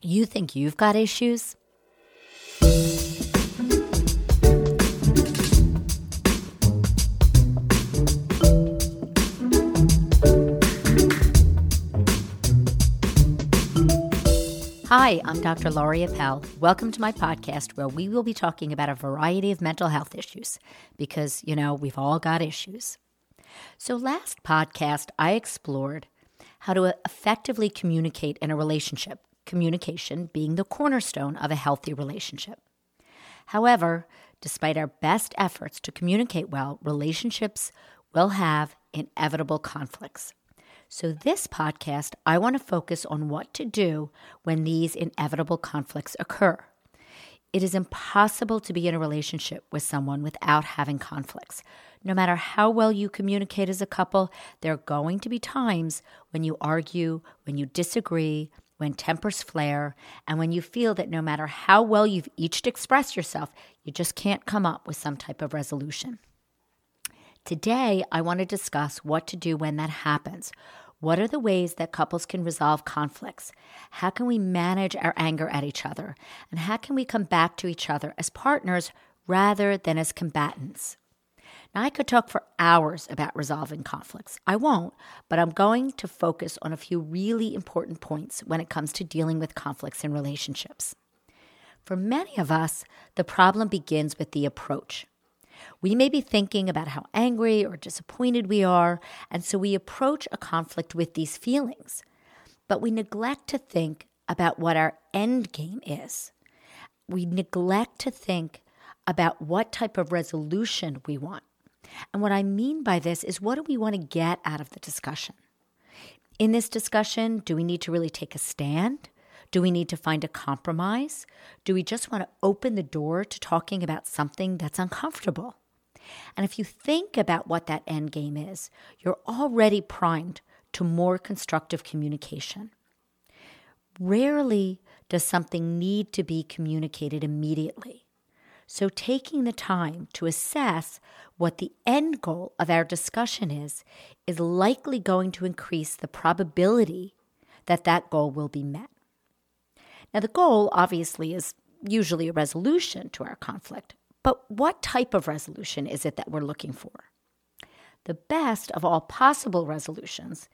You think you've got issues? Hi, I'm Dr. Laurie Appel. Welcome to my podcast where we will be talking about a variety of mental health issues because, we've all got issues. So last podcast, I explored how to effectively communicate in a relationship, communication being the cornerstone of a healthy relationship. However, despite our best efforts to communicate well, relationships will have inevitable conflicts. So this podcast, I want to focus on what to do when these inevitable conflicts occur. It is impossible to be in a relationship with someone without having conflicts. No matter how well you communicate as a couple, there are going to be times when you argue, when you disagree, when tempers flare, and when you feel that no matter how well you've each expressed yourself, you just can't come up with some type of resolution. Today, I want to discuss what to do when that happens. What are the ways that couples can resolve conflicts? How can we manage our anger at each other? And how can we come back to each other as partners rather than as combatants? Now, I could talk for hours about resolving conflicts. I won't, but I'm going to focus on a few really important points when it comes to dealing with conflicts in relationships. For many of us, the problem begins with the approach. We may be thinking about how angry or disappointed we are, and so we approach a conflict with these feelings. But we neglect to think about what our end game is. We neglect to think about what type of resolution we want. And what I mean by this is, what do we want to get out of the discussion? In this discussion, do we need to really take a stand? Do we need to find a compromise? Do we just want to open the door to talking about something that's uncomfortable? And if you think about what that end game is, you're already primed to more constructive communication. Rarely does something need to be communicated immediately. So taking the time to assess what the end goal of our discussion is likely going to increase the probability that that goal will be met. Now, the goal, obviously, is usually a resolution to our conflict, but what type of resolution is it that we're looking for? The best of all possible resolutions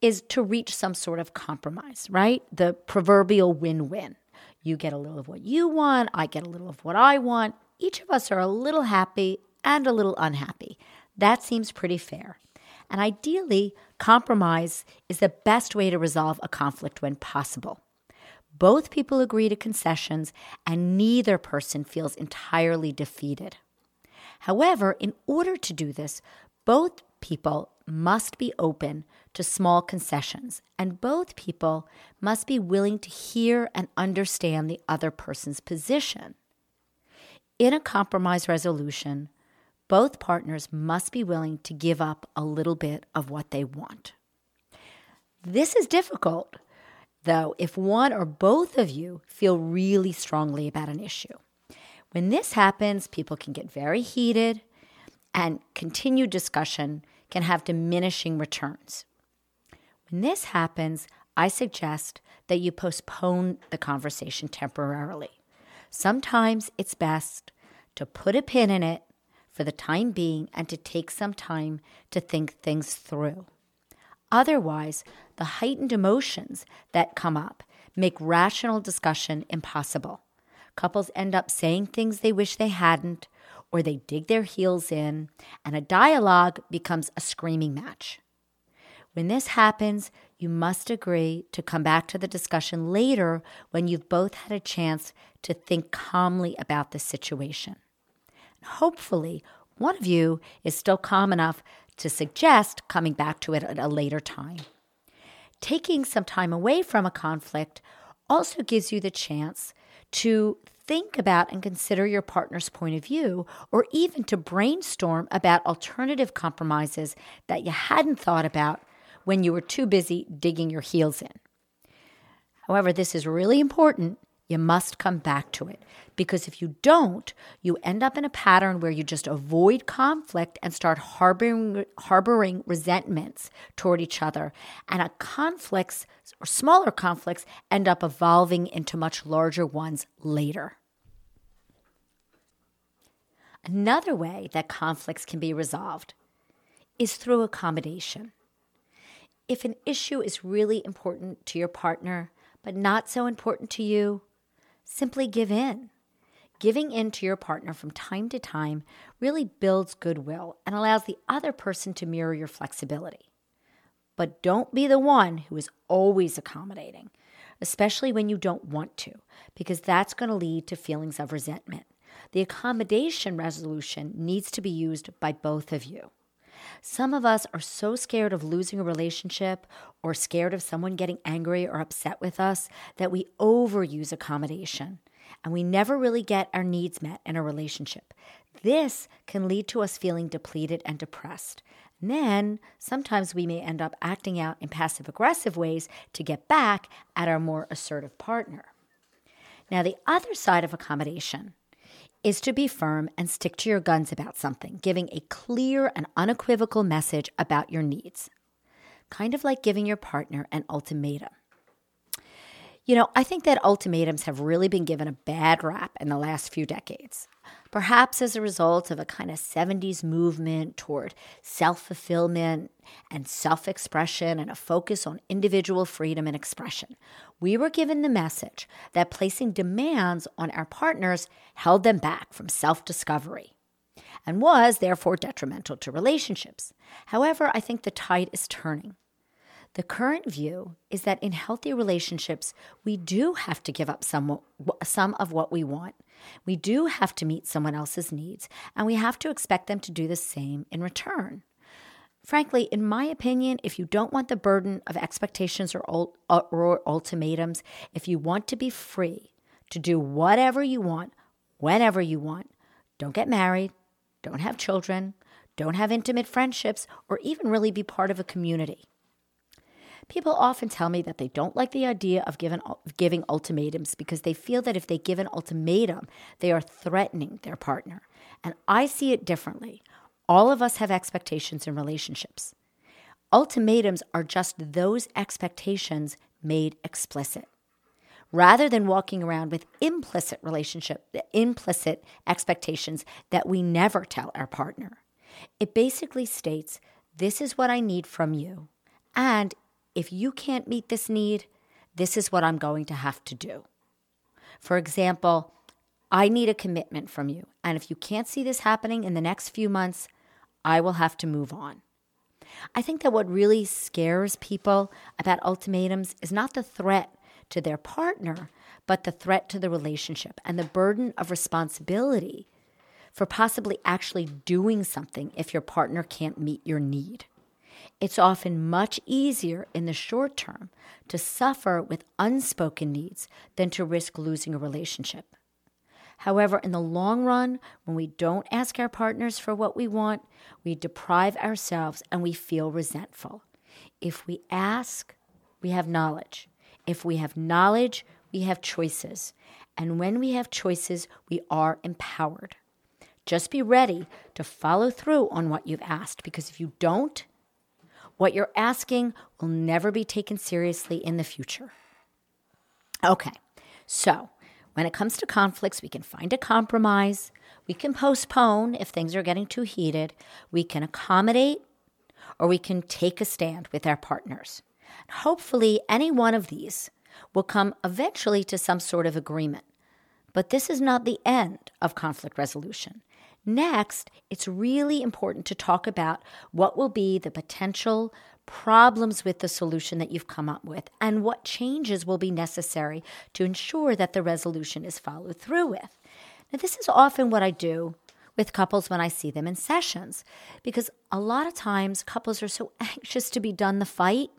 is to reach some sort of compromise, right? The proverbial win-win. You get a little of what you want, I get a little of what I want. Each of us are a little happy and a little unhappy. That seems pretty fair. And ideally, compromise is the best way to resolve a conflict when possible. Both people agree to concessions, and neither person feels entirely defeated. However, in order to do this, both people must be open to small concessions, and both people must be willing to hear and understand the other person's position. In a compromise resolution, both partners must be willing to give up a little bit of what they want. This is difficult, though, if one or both of you feel really strongly about an issue. When this happens, people can get very heated, and continued discussion can have diminishing returns. When this happens, I suggest that you postpone the conversation temporarily. Sometimes it's best to put a pin in it for the time being and to take some time to think things through. Otherwise, the heightened emotions that come up make rational discussion impossible. Couples end up saying things they wish they hadn't, or they dig their heels in, and a dialogue becomes a screaming match. When this happens, you must agree to come back to the discussion later when you've both had a chance to think calmly about the situation. Hopefully, one of you is still calm enough to suggest coming back to it at a later time. Taking some time away from a conflict also gives you the chance to think about and consider your partner's point of view, or even to brainstorm about alternative compromises that you hadn't thought about when you were too busy digging your heels in. However, this is really important You must come back to it, because if you don't, you end up in a pattern where you just avoid conflict and start harboring resentments toward each other. And conflicts or smaller conflicts end up evolving into much larger ones later. Another way that conflicts can be resolved is through accommodation. If an issue is really important to your partner, but not so important to you, simply give in. Giving in to your partner from time to time really builds goodwill and allows the other person to mirror your flexibility. But don't be the one who is always accommodating, especially when you don't want to, because that's going to lead to feelings of resentment. The accommodation resolution needs to be used by both of you. Some of us are so scared of losing a relationship or scared of someone getting angry or upset with us that we overuse accommodation, and we never really get our needs met in a relationship. This can lead to us feeling depleted and depressed. And then sometimes we may end up acting out in passive-aggressive ways to get back at our more assertive partner. Now, the other side of accommodation is to be firm and stick to your guns about something, giving a clear and unequivocal message about your needs, kind of like giving your partner an ultimatum. You know, I think that ultimatums have really been given a bad rap in the last few decades, perhaps as a result of a kind of 70s movement toward self-fulfillment and self-expression and a focus on individual freedom and expression. We were given the message that placing demands on our partners held them back from self-discovery and was therefore detrimental to relationships. However, I think the tide is turning. The current view is that in healthy relationships, we do have to give up some of what we want. We do have to meet someone else's needs, and we have to expect them to do the same in return. Frankly, in my opinion, if you don't want the burden of expectations or ultimatums, if you want to be free to do whatever you want, whenever you want, don't get married, don't have children, don't have intimate friendships, or even really be part of a community. People often tell me that they don't like the idea of giving ultimatums because they feel that if they give an ultimatum, they are threatening their partner. And I see it differently. All of us have expectations in relationships. Ultimatums are just those expectations made explicit. Rather than walking around with implicit expectations that we never tell our partner. It basically states, this is what I need from you, and if you can't meet this need, this is what I'm going to have to do. For example, I need a commitment from you, and if you can't see this happening in the next few months, I will have to move on. I think that what really scares people about ultimatums is not the threat to their partner, but the threat to the relationship and the burden of responsibility for possibly actually doing something if your partner can't meet your need. It's often much easier in the short term to suffer with unspoken needs than to risk losing a relationship. However, in the long run, when we don't ask our partners for what we want, we deprive ourselves and we feel resentful. If we ask, we have knowledge. If we have knowledge, we have choices. And when we have choices, we are empowered. Just be ready to follow through on what you've asked, because if you don't, what you're asking will never be taken seriously in the future. Okay, so when it comes to conflicts, we can find a compromise. We can postpone if things are getting too heated. We can accommodate, or we can take a stand with our partners. Hopefully, any one of these will come eventually to some sort of agreement. But this is not the end of conflict resolution. Next, it's really important to talk about what will be the potential problems with the solution that you've come up with and what changes will be necessary to ensure that the resolution is followed through with. Now, this is often what I do with couples when I see them in sessions, because a lot of times couples are so anxious to be done the fight,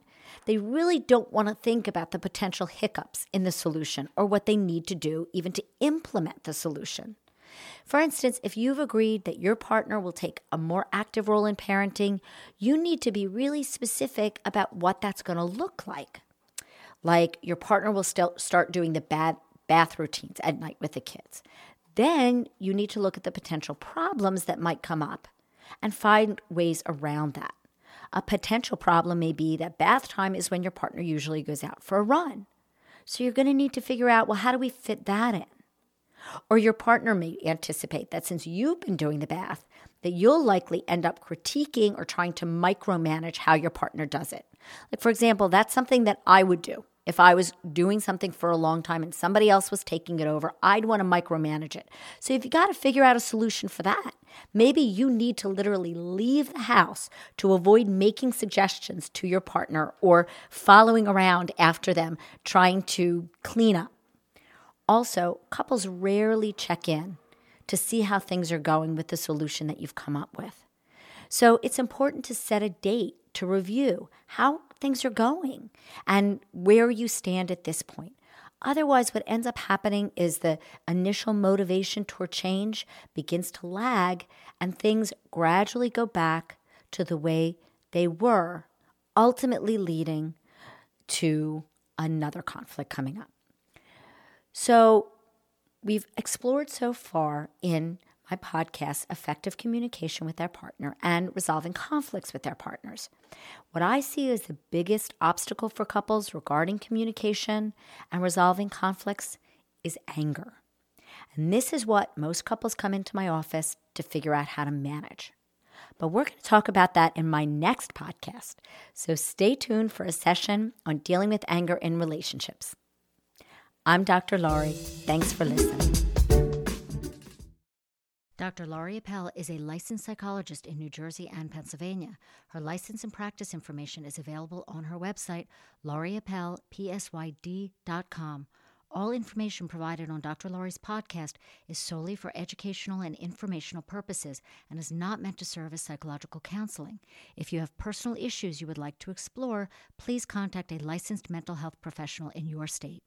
they really don't want to think about the potential hiccups in the solution or what they need to do even to implement the solution. For instance, if you've agreed that your partner will take a more active role in parenting, you need to be really specific about what that's going to look like. Like your partner will still start doing the bad bath routines at night with the kids. Then you need to look at the potential problems that might come up and find ways around that. A potential problem may be that bath time is when your partner usually goes out for a run. So you're going to need to figure out, well, how do we fit that in? Or your partner may anticipate that since you've been doing the bath, that you'll likely end up critiquing or trying to micromanage how your partner does it. Like, for example, that's something that I would do. If I was doing something for a long time and somebody else was taking it over, I'd want to micromanage it. So if you got to figure out a solution for that, maybe you need to literally leave the house to avoid making suggestions to your partner or following around after them, trying to clean up. Also, couples rarely check in to see how things are going with the solution that you've come up with. So it's important to set a date to review how things are going and where you stand at this point. Otherwise, what ends up happening is the initial motivation toward change begins to lag and things gradually go back to the way they were, ultimately leading to another conflict coming up. So we've explored so far in my podcast, effective communication with our partner and resolving conflicts with their partners. What I see as the biggest obstacle for couples regarding communication and resolving conflicts is anger. And this is what most couples come into my office to figure out how to manage. But we're going to talk about that in my next podcast. So stay tuned for a session on dealing with anger in relationships. I'm Dr. Laurie. Thanks for listening. Dr. Laurie Appel is a licensed psychologist in New Jersey and Pennsylvania. Her license and practice information is available on her website, laurieappelpsyd.com. All information provided on Dr. Laurie's podcast is solely for educational and informational purposes and is not meant to serve as psychological counseling. If you have personal issues you would like to explore, please contact a licensed mental health professional in your state.